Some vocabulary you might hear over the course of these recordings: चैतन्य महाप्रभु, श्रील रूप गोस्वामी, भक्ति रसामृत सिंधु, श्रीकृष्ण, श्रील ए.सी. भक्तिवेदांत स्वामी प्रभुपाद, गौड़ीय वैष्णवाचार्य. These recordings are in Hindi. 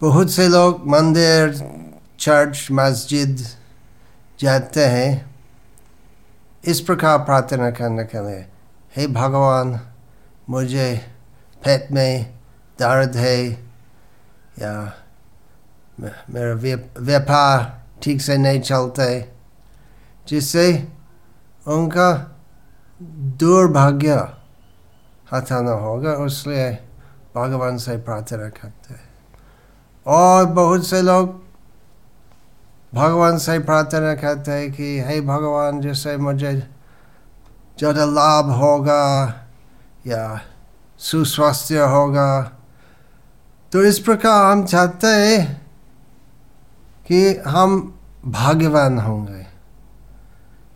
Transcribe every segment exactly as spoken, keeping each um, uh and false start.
बहुत से लोग मंदिर, चर्च, मस्जिद जाते हैं इस प्रकार प्रार्थना करने के लिए, हे भगवान मुझे पेट में दर्द है या मेरा व्यापार ठीक से नहीं चलते, जिससे उनका दुर्भाग्य हटाना होगा, उसलिए भगवान से प्रार्थना करते हैं। और बहुत से लोग भगवान से प्रार्थना करते हैं कि हे भगवान जिससे मुझे ज़्यादा लाभ होगा या सुस्वास्थ्य होगा। तो इस प्रकार हम चाहते हैं कि हम भाग्यवान होंगे,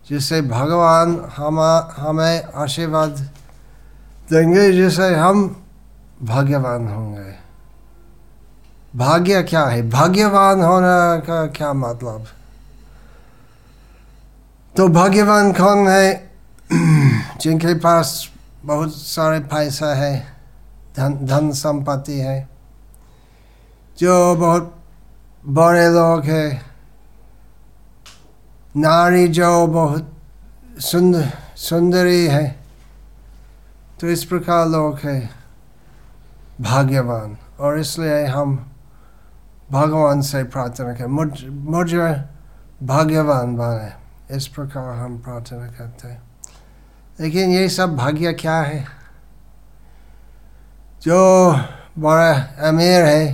जिससे भगवान हम हमें आशीर्वाद देंगे, जिससे हम भाग्यवान होंगे। भाग्य क्या है, भाग्यवान होना का क्या मतलब? तो भाग्यवान कौन है? जिनके पास बहुत सारे पैसा है, धन धन संपत्ति है, जो बहुत बड़े लोग हैं, नारी जो बहुत सुंदर सुंदरी है। तो इस प्रकार लोग हैं भाग्यवान, और इसलिए हम भगवान से प्रार्थना करें, मुझ मुझे भाग्यवान बने, इस प्रकार हम प्रार्थना करते हैं। लेकिन ये सब भाग्य क्या है? जो बड़ा अमीर है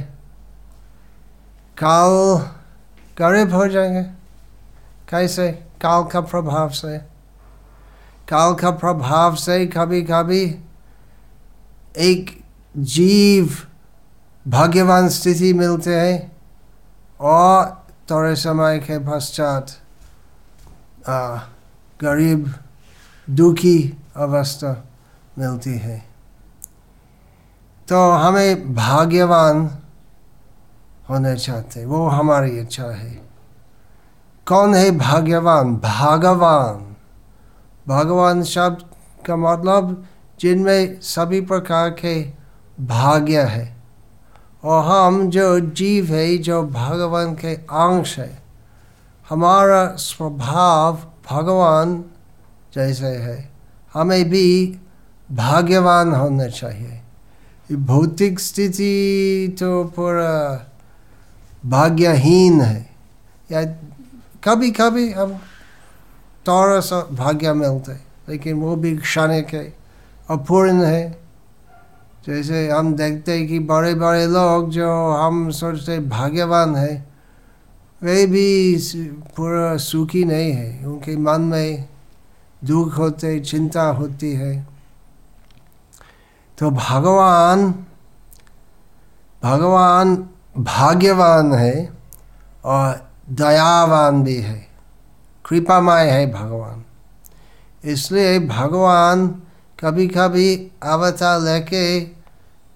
काल गरीब हो जाएंगे। कैसे? काल का प्रभाव से। काल का प्रभाव से कभी कभी एक जीव भाग्यवान स्थिति मिलते हैं और थोड़े समय के पश्चात गरीब दुखी अवस्था मिलती है। तो हमें भाग्यवान होने चाहते, वो हमारी इच्छा है। कौन है भाग्यवान? भागवान। भगवान शब्द का मतलब जिनमें सभी प्रकार के भाग्य है, और हम जो जीव है जो भगवान के अंश है, हमारा स्वभाव भगवान जैसे है, हमें भी भाग्यवान होना चाहिए। भौतिक स्थिति तो पूरा भाग्यहीन है, या कभी कभी हम थोड़ा सा भाग्य मिलते, लेकिन वो भी क्षणिक है, अपूर्ण है। जैसे हम देखते हैं कि बड़े बड़े लोग जो हम सोचते भाग्यवान है, वे भी पूरा सुखी नहीं है, उनके मन में दुख होते, चिंता होती है। तो भगवान भगवान भाग्यवान है और दयावान भी है, कृपामय है भगवान। इसलिए भगवान कभी कभी अवतार लेके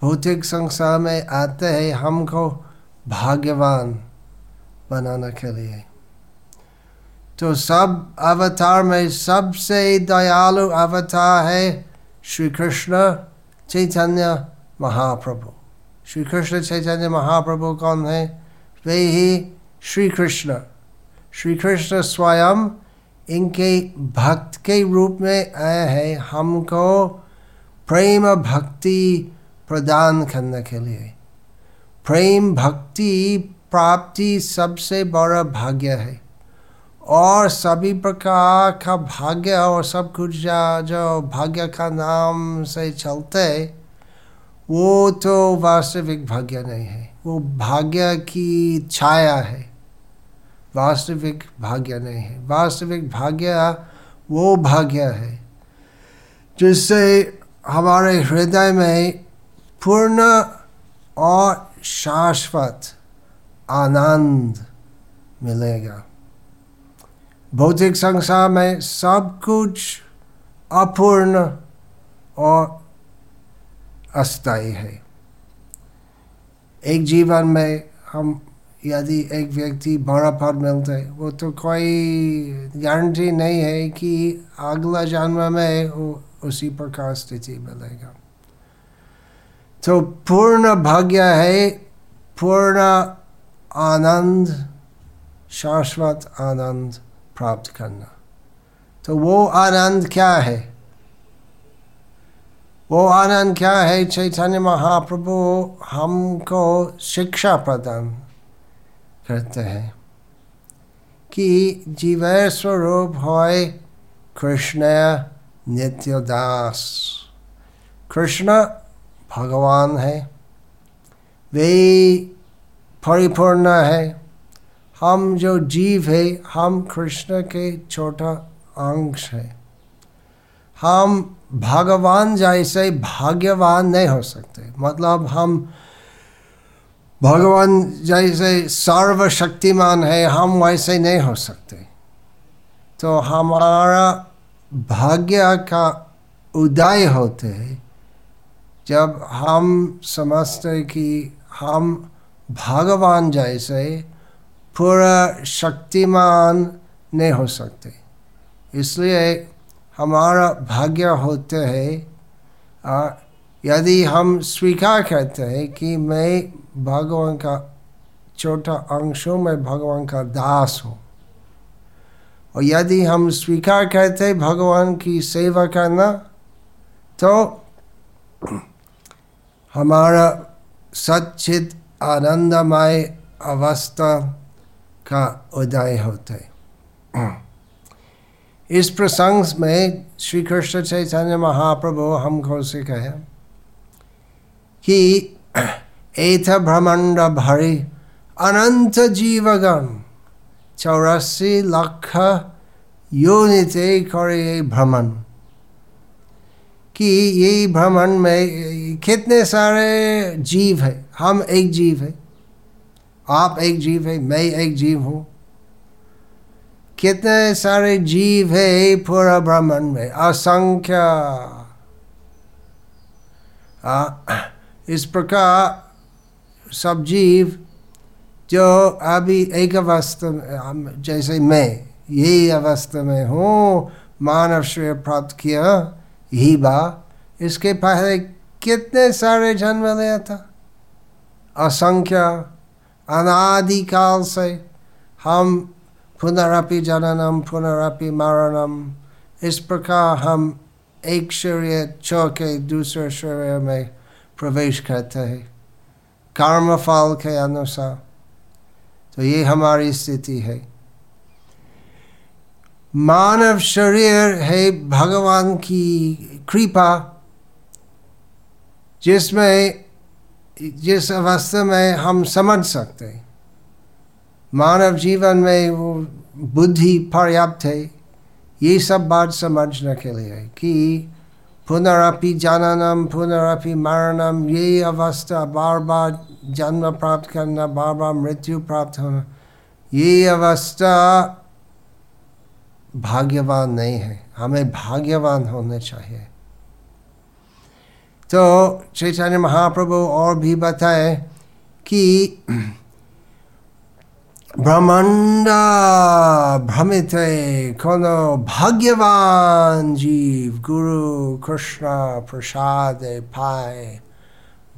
भौतिक संसार में आते हैं हमको भाग्यवान बनाने के लिए। तो सब अवतार में सबसे दयालु अवतार है श्रीकृष्ण चैतन्य महाप्रभु। श्रीकृष्ण चैतन्य महाप्रभु कौन है? वे ही श्रीकृष्ण। श्रीकृष्ण स्वयं इनके भक्त के रूप में आए हैं हमको प्रेम भक्ति प्रदान करने के लिए। प्रेम भक्ति प्राप्ति सबसे बड़ा भाग्य है, और सभी प्रकार का भाग्य और सब कुछ जो भाग्य का नाम से चलते वो तो वास्तविक भाग्य नहीं है, वो भाग्य की छाया है, वास्तविक भाग्य नहीं है। वास्तविक भाग्य वो भाग्य है जिससे हमारे हृदय में पूर्ण और शाश्वत आनंद मिलेगा। भौतिक संसार में सब कुछ अपूर्ण और अस्थायी है। एक जीवन में हम यदि एक व्यक्ति बड़ा पद मिलता है, वो तो कोई गारंटी नहीं है कि अगला जन्म में वो उसी प्रकार स्थिति मिलेगा। तो पूर्ण भाग्य है पूर्ण आनंद, शाश्वत आनंद प्राप्त करना। तो वो आनंद क्या है? वो आनंद क्या है? चैतन्य महाप्रभु हमको शिक्षा प्रदान करते हैं कि जीव स्वरूप होए कृष्ण नित्यदास। कृष्ण भगवान है, वे परिपूर्ण है। हम जो जीव है, हम कृष्ण के छोटा अंश है। हम भगवान जैसे भाग्यवान नहीं हो सकते, मतलब हम भगवान जैसे सर्वशक्तिमान है हम वैसे नहीं हो सकते। तो हमारा भाग्य का उदय होते है जब हम समझते कि हम भगवान जैसे पूरा शक्तिमान नहीं हो सकते। इसलिए हमारा भाग्य होते है यदि हम स्वीकार करते हैं कि मैं भगवान का छोटा अंश हूँ, मैं भगवान का दास हूँ। और यदि हम स्वीकार करते हैं भगवान की सेवा करना, तो हमारा सच्चिद आनंदमय अवस्था का उदय होता है। इस प्रसंग में श्री कृष्ण चैतन्य महाप्रभु हमको सिखाया कि एथ ब्रह्मांड भरी अनंत जीवगण चौरासी लाख योनिते करे भ्रमण, कि ये भ्रमण में कितने सारे जीव है। हम एक जीव है, आप एक जीव है, मैं एक जीव हूँ। कितने सारे जीव है पूरा ब्रह्मांड में, असंख्य। इस प्रकार सब जीव जो अभी एक अवस्था में, जैसे मैं यही अवस्था में हूँ, मानव श्रेय प्राप्त किया ही बा, इसके पहले कितने सारे जन्म लिया था, असंख्य। अनादिकाल से हम पुनरापि जननम पुनरापि मरणम, इस प्रकार हम एक शरीर छोड़ के दूसरे शरीर में प्रवेश करते हैं कर्मफल के अनुसार। तो ये हमारी स्थिति है। मानव शरीर है भगवान की कृपा, जिसमें जिस अवस्था में हम समझ सकते हैं। मानव जीवन में वो बुद्धि पर्याप्त है ये सब बात समझने के लिए कि पुनरापि जननम पुनरापि मरणम, ये अवस्था बार बार जन्म प्राप्त करना, बार बार मृत्यु प्राप्त होना, ये अवस्था भाग्यवान नहीं है। हमें भाग्यवान होने चाहिए। तो चैतन्य महाप्रभु और भी बताए कि ब्रह्मांड भ्रमित कोनो भाग्यवान जीव गुरु कृष्ण प्रसाद पाए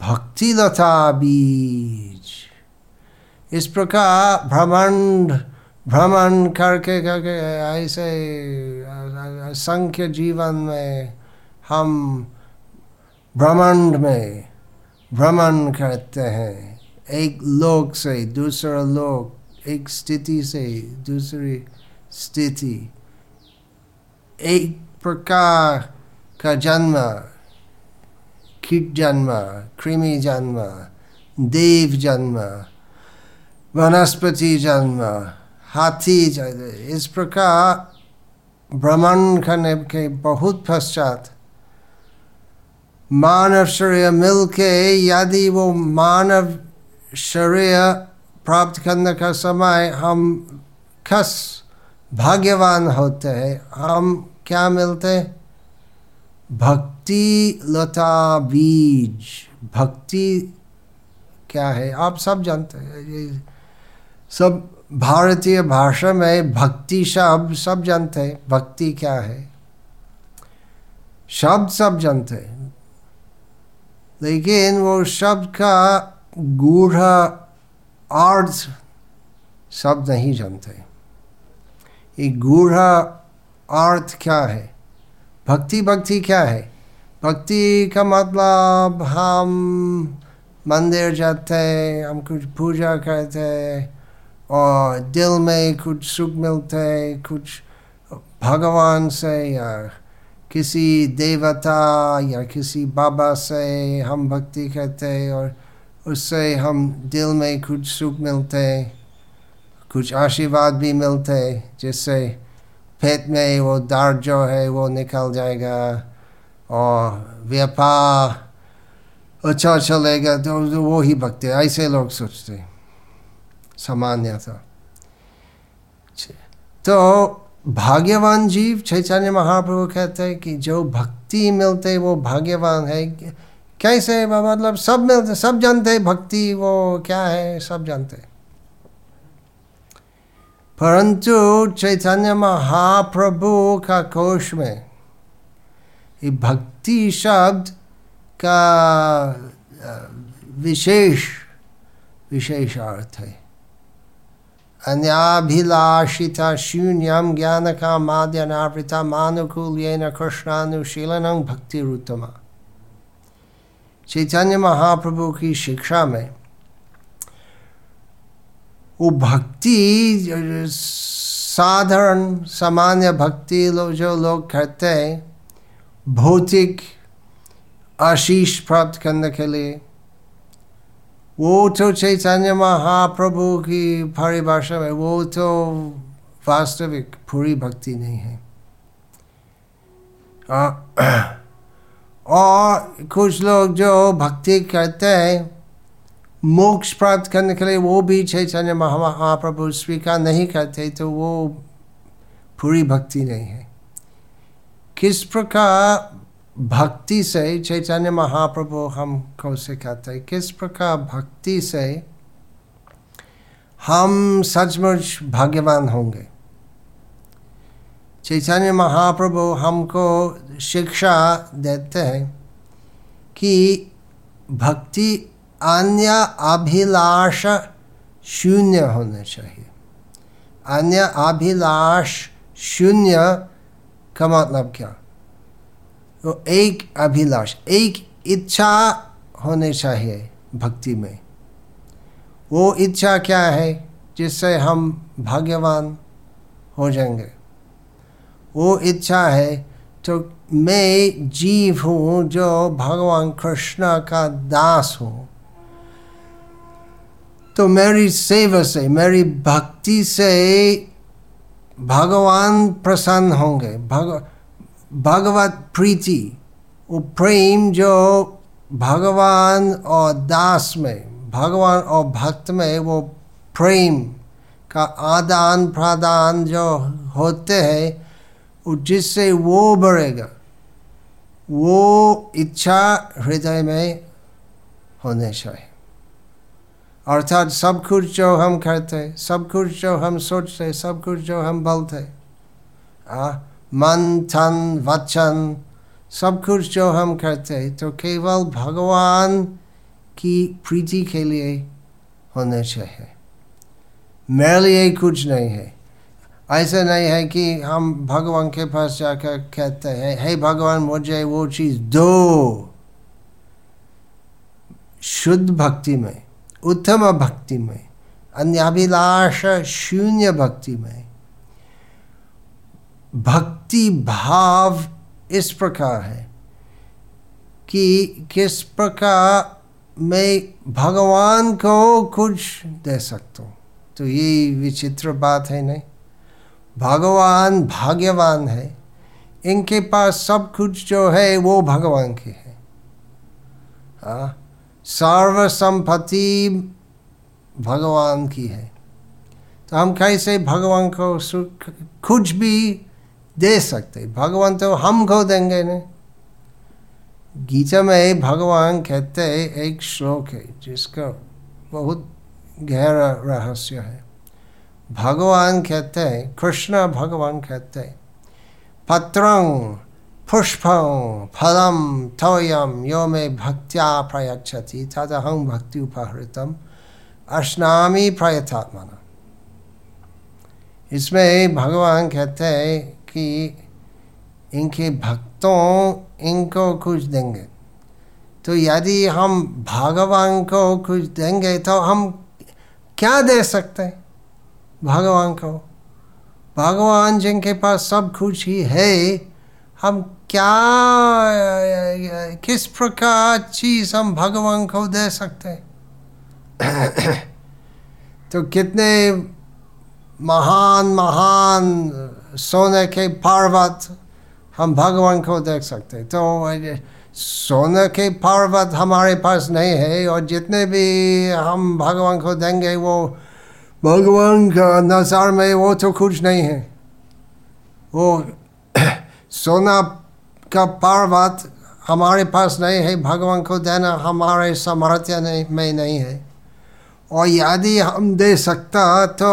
भक्ति लता बीज। इस प्रकार ब्रह्मांड भ्रमण करके करके ऐसे असंख्य जीवन में हम ब्रह्मांड में भ्रमण करते हैं, एक लोक से दूसरा लोक, एक स्थिति से दूसरी स्थिति। एक प्रकार का जन्म, कीट जन्म, कृमि जन्म, देव जन्म, वनस्पति जन्म, हाथी जन्म, इस प्रकार भ्रमण करने के बहुत पश्चात मानव शरीर मिल के, यदि वो मानव शरीर प्राप्त करने का समय हम खस भाग्यवान होते हैं, हम क्या मिलते? भक्ति लता बीज। भक्ति क्या है आप सब जानते हैं, सब भारतीय भाषा में भक्ति शब्द सब जानते हैं। भक्ति क्या है शब्द सब जानते हैं, लेकिन वो शब्द का गूढ़ आर्ड्स शब्द नहीं जानते। ये गूढ़ा अर्थ क्या है, भक्ति भक्ति क्या है। भक्ति का मतलब हम मंदिर जाते, हम कुछ पूजा करते और दिल में कुछ सुख मिलते, कुछ भगवान से या किसी देवता या किसी बाबा से हम भक्ति करते और उससे हम दिल में कुछ सुख मिलते, कुछ आशीर्वाद भी मिलते, जिससे पेट में वो दर्द जो है वो निकल जाएगा और व्यापार अच्छा चलेगा। तो वो ही भक्ति, ऐसे लोग सोचते सामान्यतः। तो भाग्यवान जीव चैतन्य महाप्रभु कहते हैं कि जो भक्ति मिलते वो भाग्यवान है। कैसे, मतलब सब मिलते, सब जानते भक्ति वो क्या है, सब जानते, परंतु चैतन्य महाप्रभु का कोश में ये भक्ति शब्द का विशेष विशेष अर्थ है। अन्याभिलाषिता शून्यम ज्ञान का माद्यनावृता मानुकूल्येन कृष्णानुशीलनं भक्तिरुत्तमा। चैतन्य महाप्रभु की शिक्षा में वो भक्ति साधारण सामान्य भक्ति लो जो लोग करते हैं भौतिक आशीष प्राप्त करने के लिए, वो तो चैतन्य महाप्रभु की परिभाषा में वो तो वास्तविक पूरी भक्ति नहीं है। आ, और कुछ लोग जो भक्ति करते हैं मोक्ष प्राप्त करने के लिए, वो भी चैतन्य महाप्रभु स्वीकार नहीं करते, तो वो पूरी भक्ति नहीं है। किस प्रकार भक्ति से चैतन्य महाप्रभु हमको सिखाते हैं, किस प्रकार भक्ति से हम सचमुच भाग्यवान होंगे। चैतन्य महाप्रभु हमको शिक्षा देते हैं कि भक्ति अन्य अभिलाष शून्य होना चाहिए। अन्य अभिलाष शून्य का मतलब क्या, तो एक अभिलाष, एक इच्छा होने चाहिए भक्ति में। वो इच्छा क्या है जिससे हम भाग्यवान हो जाएंगे। वो इच्छा है तो मैं जीव हूँ जो भगवान कृष्ण का दास हूँ, तो मेरी सेवा से, मेरी भक्ति से भगवान प्रसन्न होंगे। भग भगवत प्रीति, वो प्रेम जो भगवान और दास में, भगवान और भक्त में, वो प्रेम का आदान प्रदान जो होते हैं, जिससे वो बढ़ेगा, वो इच्छा हृदय में होने चाहिए। अर्थात सब कुछ जो हम करते, सब कुछ जो हम सोचते, सब कुछ जो हम बोलते, आ मन तन वचन सब कुछ जो हम करते, तो केवल भगवान की प्रीति के लिए होने चाहिए, मेरे लिए कुछ नहीं है। ऐसा नहीं है कि हम भगवान के पास जाकर कहते हैं हे भगवान मुझे वो चीज़ दो। शुद्ध भक्ति में, उत्तम भक्ति में, अन्याभिलाष शून्य भक्ति में भक्ति भाव इस प्रकार है कि किस प्रकार मैं भगवान को कुछ दे सकता हूँ। तो ये विचित्र बात है नहीं, भगवान भाग्यवान है, इनके पास सब कुछ जो है वो भगवान की है। हाँ, सर्व संपत्ति भगवान की है, तो हम कैसे भगवान को सुख कुछ भी दे सकते। भगवान तो हमको देंगे ना। गीता में भगवान कहते हैं, एक श्लोक है जिसका बहुत गहरा रहस्य है। भगवान कहते हैं, कृष्ण भगवान कहते हैं, पत्रं पुष्पं फलं तोयं यो मे भक्त्या प्रयच्छति तदहं भक्ति उपहृतम् अश्नामी प्रयतात्मना। इसमें भगवान कहते हैं कि इनके भक्तों इनको कुछ देंगे, तो यदि हम भगवान को कुछ देंगे तो हम क्या दे सकते हैं भगवान को? भगवान जिनके पास सब कुछ ही है, हम क्या, किस प्रकार चीज़ हम भगवान को दे सकते हैं? तो कितने महान महान सोने के पर्वत हम भगवान को देख सकते हैं। तो सोने के पर्वत हमारे पास नहीं है, और जितने भी हम भगवान को देंगे वो भगवान का नज़र में वो तो कुछ नहीं है। वो सोना का पर्वत हमारे पास नहीं है, भगवान को देना हमारे सामर्थ्य नहीं में नहीं है। और यदि हम दे सकता तो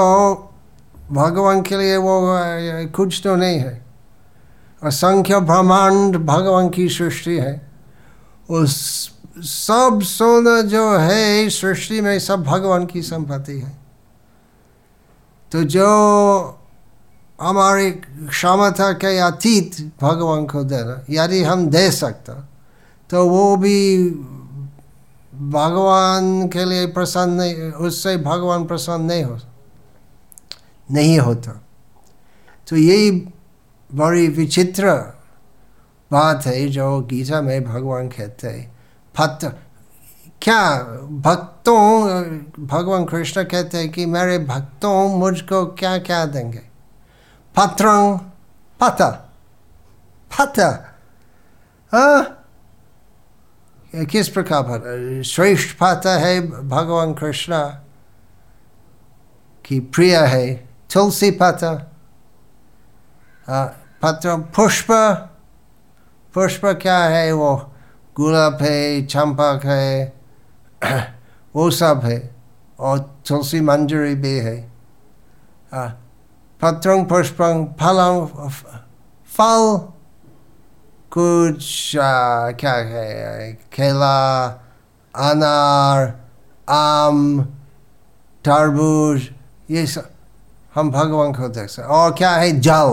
भगवान के लिए वो कुछ तो नहीं है। असंख्य ब्रह्मांड भगवान की सृष्टि है, उस सब सोना जो है सृष्टि में सब भगवान की संपत्ति है। तो जो हमारी क्षमता के अतीत भगवान को देना, यदि हम दे सकता तो वो भी भगवान के लिए प्रसन्न नहीं, उससे भगवान प्रसन्न नहीं हो नहीं होता। तो यही बड़ी विचित्र बात है जो गीता में भगवान कहते हैं। भक्त क्या भक्तों, भगवान कृष्ण कहते हैं कि मेरे भक्तों मुझको क्या क्या देंगे। पत्रं पता पता हाँ, किस प्रकार पता? श्रेष्ठ पता है भगवान कृष्ण की प्रिय है, तुलसी पता, पत्र पुष्प। पुष्प क्या है? वो गुलाब है, चंपक है, वो सब है, और तुलसी मंजरी भी है। पत्रं पुष्पं फलं, फल कुछ क्या है? केला, अनार, आम, तरबूज, ये सब हम भगवान को देख सकते। और क्या है? जल।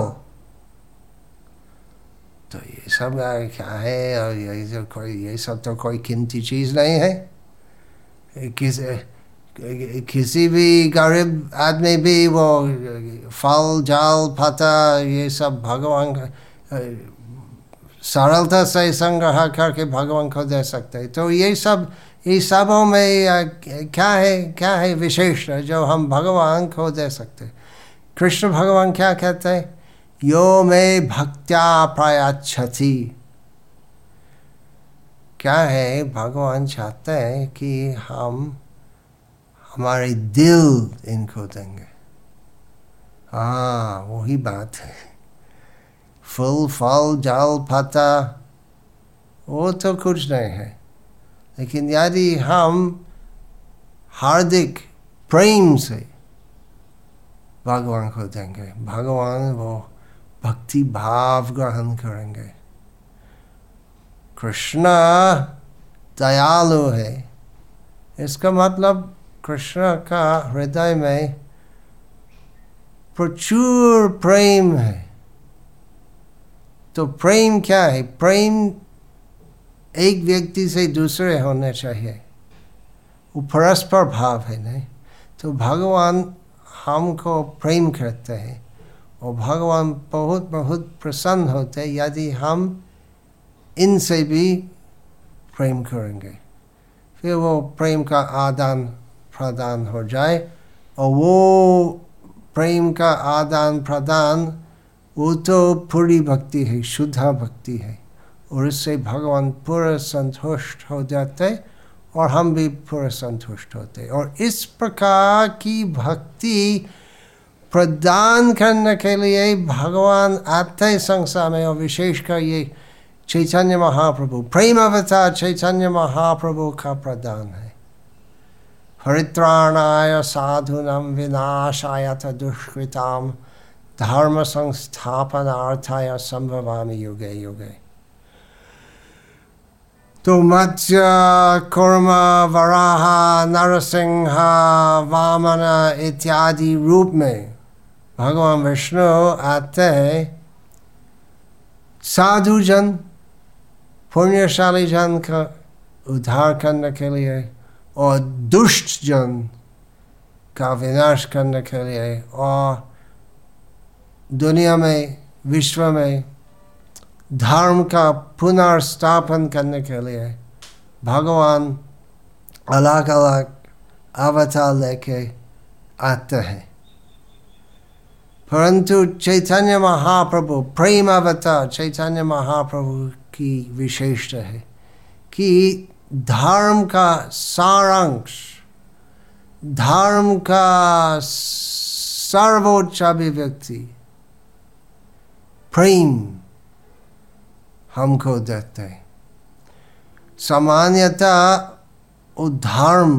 तो ये सब क्या है? और ये जो कोई, ये सब तो कोई कीमती चीज़ नहीं है। किस किसी भी गरीब आदमी भी वो फल, जल, पत्ता ये सब भगवान सरलता से संग्रह करके भगवान को दे सकते हैं। तो ये सब, ये सबों में क्या है, क्या है विशेष जो हम भगवान को दे सकते हैं? कृष्ण भगवान क्या कहते हैं? यो में भक्त्या प्रायच्छति। क्या है? भगवान चाहते हैं कि हम हमारे दिल इनको देंगे। हाँ, वही बात है। फूल, फल, जल, पत्ता वो तो कुछ नहीं है, लेकिन यदि हम हार्दिक प्रेम से भगवान को देंगे, भगवान वो भक्ति भाव ग्रहण करेंगे। कृष्ण दयालु है, इसका मतलब कृष्ण का हृदय में प्रचुर प्रेम है। तो प्रेम क्या है? प्रेम एक व्यक्ति से दूसरे होना चाहिए, वो परस्पर भाव है नहीं। तो भगवान हमको प्रेम करते हैं, और भगवान बहुत बहुत प्रसन्न होते हैं यदि हम इनसे भी प्रेम करेंगे। फिर वो प्रेम का आदान प्रदान हो जाए, और वो प्रेम का आदान प्रदान वो तो पूरी भक्ति है, शुद्धा भक्ति है, और इससे भगवान पूरा संतुष्ट हो जाते और हम भी पूरा संतुष्ट होते। और इस प्रकार की भक्ति प्रदान करने के लिए भगवान आते हैं संसार में, और विशेषकर ये चैतन्य महाप्रभु, प्रेम अवतार चैतन्य महाप्रभु का प्रदान है। परित्राणाय साधूनां विनाशाय च दुष्कृतां धर्म संस्थापनार्थाय संभवामि युगे युगे। तो मत्स्य, कूर्म, वराह, नरसिंह, वामन इत्यादि रूप में भगवान विष्णु आते हैं। साधु जन, पुण्यशाली जन का उद्धार करने के लिए और दुष्ट जन का विनाश करने के लिए और दुनिया में, विश्व में धर्म का पुनर्स्थापन करने के लिए भगवान अलग अलग अवतार लेके आते हैं। परंतु चैतन्य महाप्रभु, प्रेम अवतार चैतन्य महाप्रभु की विशेषता है कि धर्म का सारांश, धर्म का सर्वोच्च अभिव्यक्ति प्रेम हमको देते हैं। सामान्यतः वो धर्म,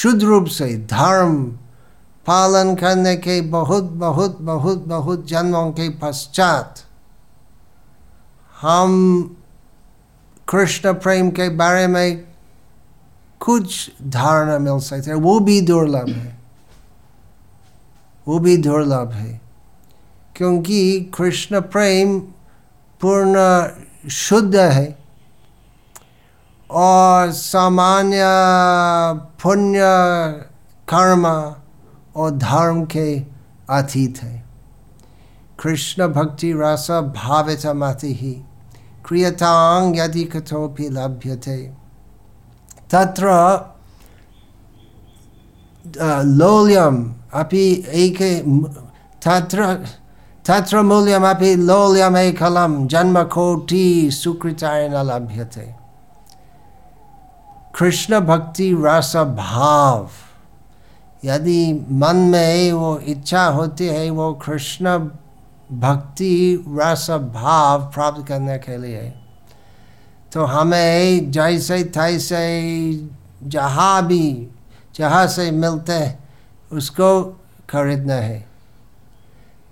शुद्ध रूप से धर्म पालन करने के बहुत बहुत बहुत बहुत जन्मों के पश्चात हम कृष्ण प्रेम के बारे में कुछ धारणा मिल सकती है। वो भी दुर्लभ है, वो भी दुर्लभ है, क्योंकि कृष्ण प्रेम पूर्ण शुद्ध है और सामान्य पुण्य कर्म और धर्म के अतीत है। कृष्ण भक्ति रस भावित मति ही क्रियतां यदि कथोपि लभ्यते। तत्र लोल्यम अपि एक, तत्र तत्र मूल्यमपि लोल्यम एकलम जन्मकोटि सुकृतायन लभ्यते। कृष्ण भक्ति रस भाव, यदि मन में वो इच्छा होती है वो कृष्ण भक्ति रस भाव प्राप्त करने के लिए, तो हमें जैसे तैसे जहाँ भी जहाँ से मिलते उसको खरीदना है।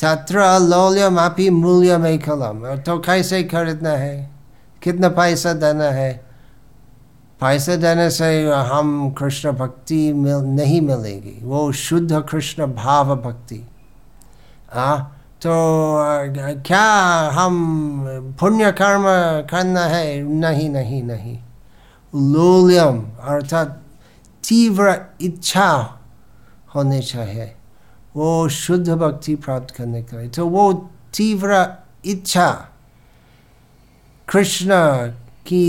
तत्र लोल्यम अपि मूल्यम एकलम, तो कैसे खरीदना है, कितना पैसा देना है। पैसा देने से हम कृष्ण भक्ति मिल नहीं मिलेगी, वो शुद्ध कृष्ण भाव भक्ति। आ, तो क्या हम पुण्य कर्म करना है, नहीं नहीं नहीं। लोल्यम अर्थात तीव्र इच्छा होनी चाहिए वो शुद्ध भक्ति प्राप्त करने के लिए। तो वो तीव्र इच्छा कृष्ण की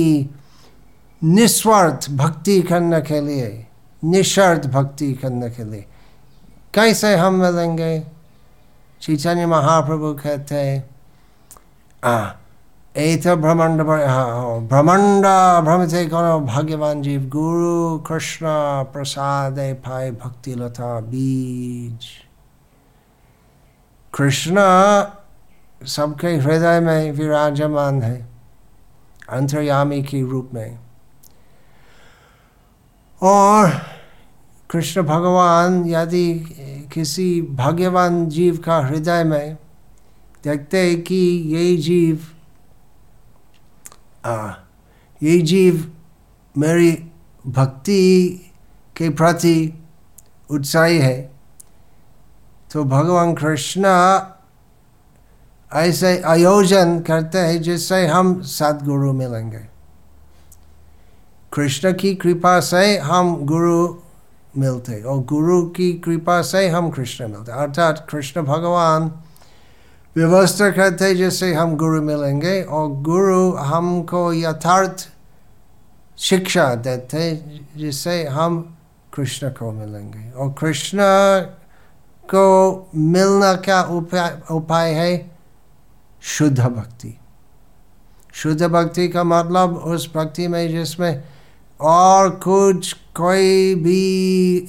निस्वार्थ भक्ति करने के लिए, निस्वार्थ भक्ति करने के लिए कैसे हम मिलेंगे। चैतन्य महाप्रभु कहते हैं एत ब्रह्मांड ब्रह्मांड भ्रमते कौन भाग्यवान जीव गुरु कृष्ण प्रसाद पाए भक्ति लता बीज। कृष्ण सबके हृदय में विराजमान है अंतर्यामी के रूप में, और कृष्ण भगवान यदि किसी भाग्यवान जीव का हृदय में देखते हैं कि ये जीव आ, ये जीव मेरी भक्ति के प्रति उत्साही है, तो भगवान कृष्ण ऐसे आयोजन करते हैं जिससे हम सद्गुरु मिलेंगे। कृष्ण की कृपा से हम गुरु मिलते और गुरु की कृपा से हम कृष्ण मिलते, अर्थात कृष्ण भगवान व्यवस्था करते जैसे हम गुरु मिलेंगे और गुरु हमको यथार्थ शिक्षा देते जिससे हम कृष्ण को मिलेंगे। और कृष्ण को मिलना क्या उपाय उपाय है, शुद्ध भक्ति। शुद्ध भक्ति का मतलब उस भक्ति में जिसमें और कुछ कोई भी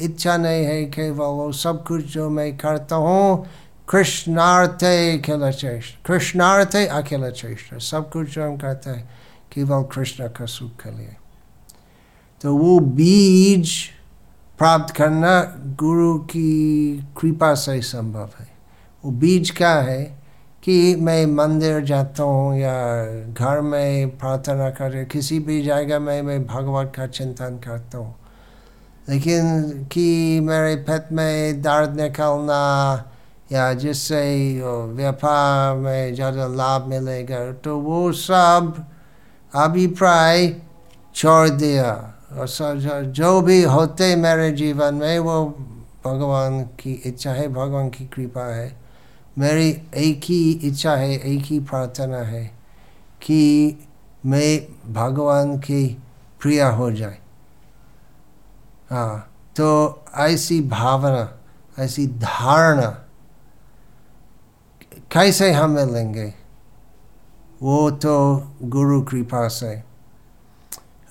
इच्छा नहीं है, केवल वो सब कुछ जो मैं करता हूँ कृष्णार्थे अकेला चेष्ट, कृष्णार्थे अकेला चेष्ट। सब कुछ जो हम कहते हैं केवल कृष्ण का सुख के लिए। तो वो बीज प्राप्त करना गुरु की कृपा से संभव है। वो बीज क्या है, कि मैं मंदिर जाता हूँ या घर में प्रार्थना कर किसी भी जगह में मैं भगवत का चिंतन करता हूँ, लेकिन कि मेरे पेट में दर्द निकलना या जिससे व्यापार में ज़्यादा लाभ मिलेगा, तो वो सब अभिप्राय छोड़ दिया और सब जो भी होते मेरे जीवन में वो भगवान की इच्छा है, भगवान की कृपा है। मेरी एक ही इच्छा है, एक ही प्रार्थना है कि मैं भगवान की प्रिय हो जाए। हाँ, तो ऐसी भावना, ऐसी धारणा कैसे हम मिलेंगे? वो तो गुरु कृपा से।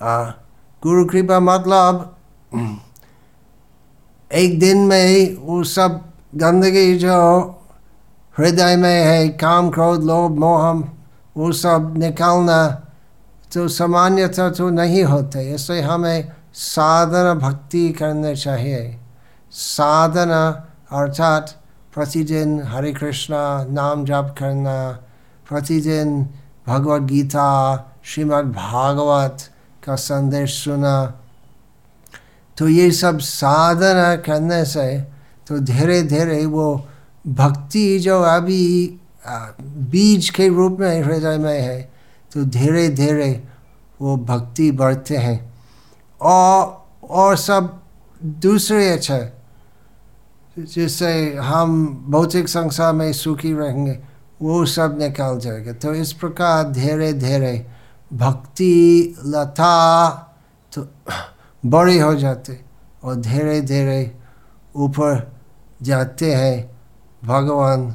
हाँ, गुरु कृपा मतलब एक दिन में वो सब गंदगी जो हृदय में है, काम क्रोध लोभ मोह, वो सब निकालना तो सामान्यतः तो नहीं होते। इसलिए हमें साधना भक्ति करने चाहिए। साधना अर्थात प्रतिदिन हरे कृष्णा नाम जाप करना, प्रतिदिन भगवद गीता श्रीमद् भागवत का संदेश सुना, तो ये सब साधना करने से तो धीरे धीरे वो भक्ति जो अभी बीज के रूप में हृदय में है, तो धीरे धीरे वो भक्ति बढ़ते हैं। और और सब दूसरे अच्छा, जिससे हम भौतिक संसार में सुखी रहेंगे, वो सब निकाल जाएगा। तो इस प्रकार धीरे धीरे भक्ति लता तो बड़ी हो जाते और धीरे धीरे ऊपर जाते हैं भगवान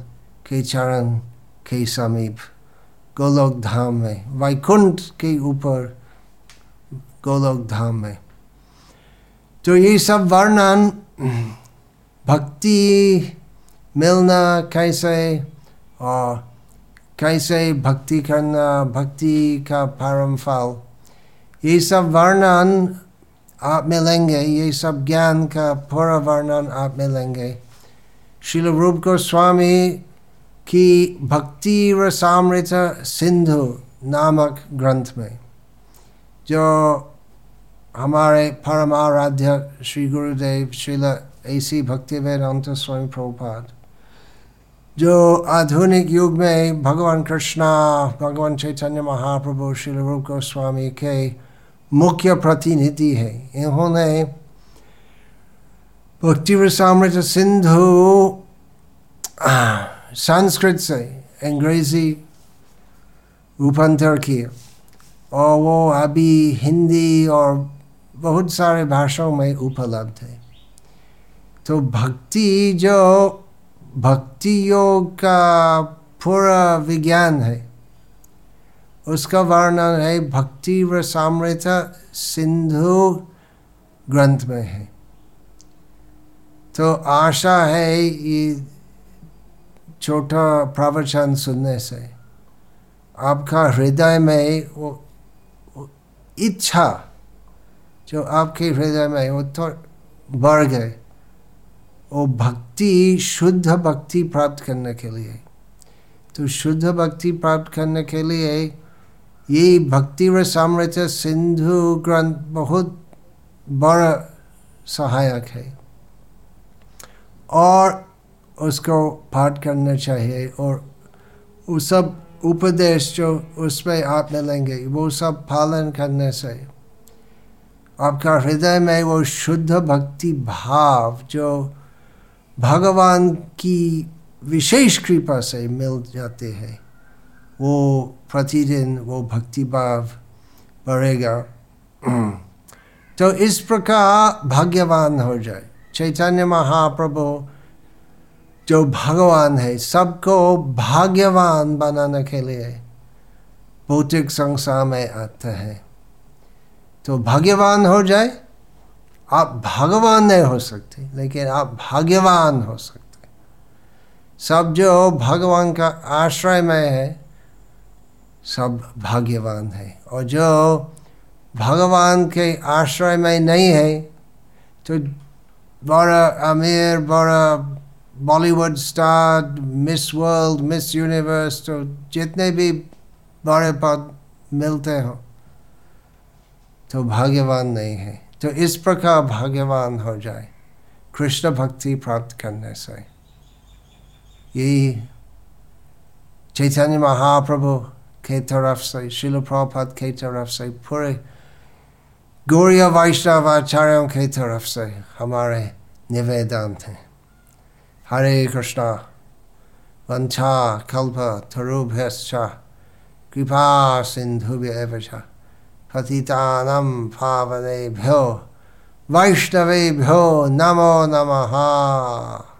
के चरण के समीप, गोलोक धाम में, वैकुंठ के ऊपर गोलोक धाम में। तो ये सब वर्णन भक्ति मिलना कैसे और कैसे भक्ति करना, भक्ति का परम फल, ये सब वर्णन आप मिलेंगे, ये सब ज्ञान का पूरा वर्णन आप मिलेंगे श्रील रूप गोस्वामी की भक्ति रसामृत सिंधु नामक ग्रंथ में, जो हमारे परम आराध्य श्री गुरुदेव श्रील ए.सी. भक्तिवेदांत स्वामी प्रभुपाद, जो आधुनिक युग में भगवान कृष्णा, भगवान चैतन्य महाप्रभु, श्रील रूप गोस्वामी के मुख्य प्रतिनिधि है, इन्होंने भक्ति रसामृत सिंधु संस्कृत से अंग्रेजी रूपांतर किया और वो अभी हिंदी और बहुत सारे भाषाओं में उपलब्ध है। तो भक्ति जो भक्ति योग का पूरा विज्ञान है, उसका वर्णन है भक्ति रसामृत सिंधु ग्रंथ में है। तो आशा है ये छोटा प्रवचन सुनने से आपका हृदय में वो इच्छा जो आपके हृदय में वो तो बढ़ गए, वो भक्ति, शुद्ध भक्ति प्राप्त करने के लिए। तो शुद्ध भक्ति प्राप्त करने के लिए ये भक्ति रसामृत सिंधु ग्रंथ बहुत बड़ा सहायक है और उसको पाठ करना चाहिए। और वो सब उपदेश जो उसमें आप मिलेंगे वो सब पालन करने से आपका हृदय में वो शुद्ध भक्ति भाव जो भगवान की विशेष कृपा से मिल जाते हैं, वो प्रतिदिन वो भक्ति भाव बढ़ेगा। तो इस प्रकार भाग्यवान हो जाए। चैतन्य महाप्रभु जो भगवान है, सबको भाग्यवान बनाने के लिए भौतिक संसार में आते हैं। तो भाग्यवान हो जाए। आप भगवान नहीं हो सकते, लेकिन आप भाग्यवान हो सकते। सब जो भगवान का आश्रय में है सब भाग्यवान है, और जो भगवान के आश्रय में नहीं है, तो बड़ा अमीर, बड़ा Bollywood star, Miss World, Miss Universe, तो जितने भी बड़े पद मिलते हो तो भाग्यवान नहीं है। तो इस प्रकार भाग्यवान हो जाए कृष्ण भक्ति प्राप्त करने से। यही चैतन्य महाप्रभु के तरफ से, श्रील प्रभुपाद के तरफ से, पूरे गौड़ीय वैष्णवाचार्यों के तरफ से हमारे निवेदन हैं। हरे कृष्णा वंशा कल्प तरुभ्यश्च कृपा सिंधुभ्यैव च पतितानां पावनेभ्यो वैष्णवेभ्यो नमो नमः।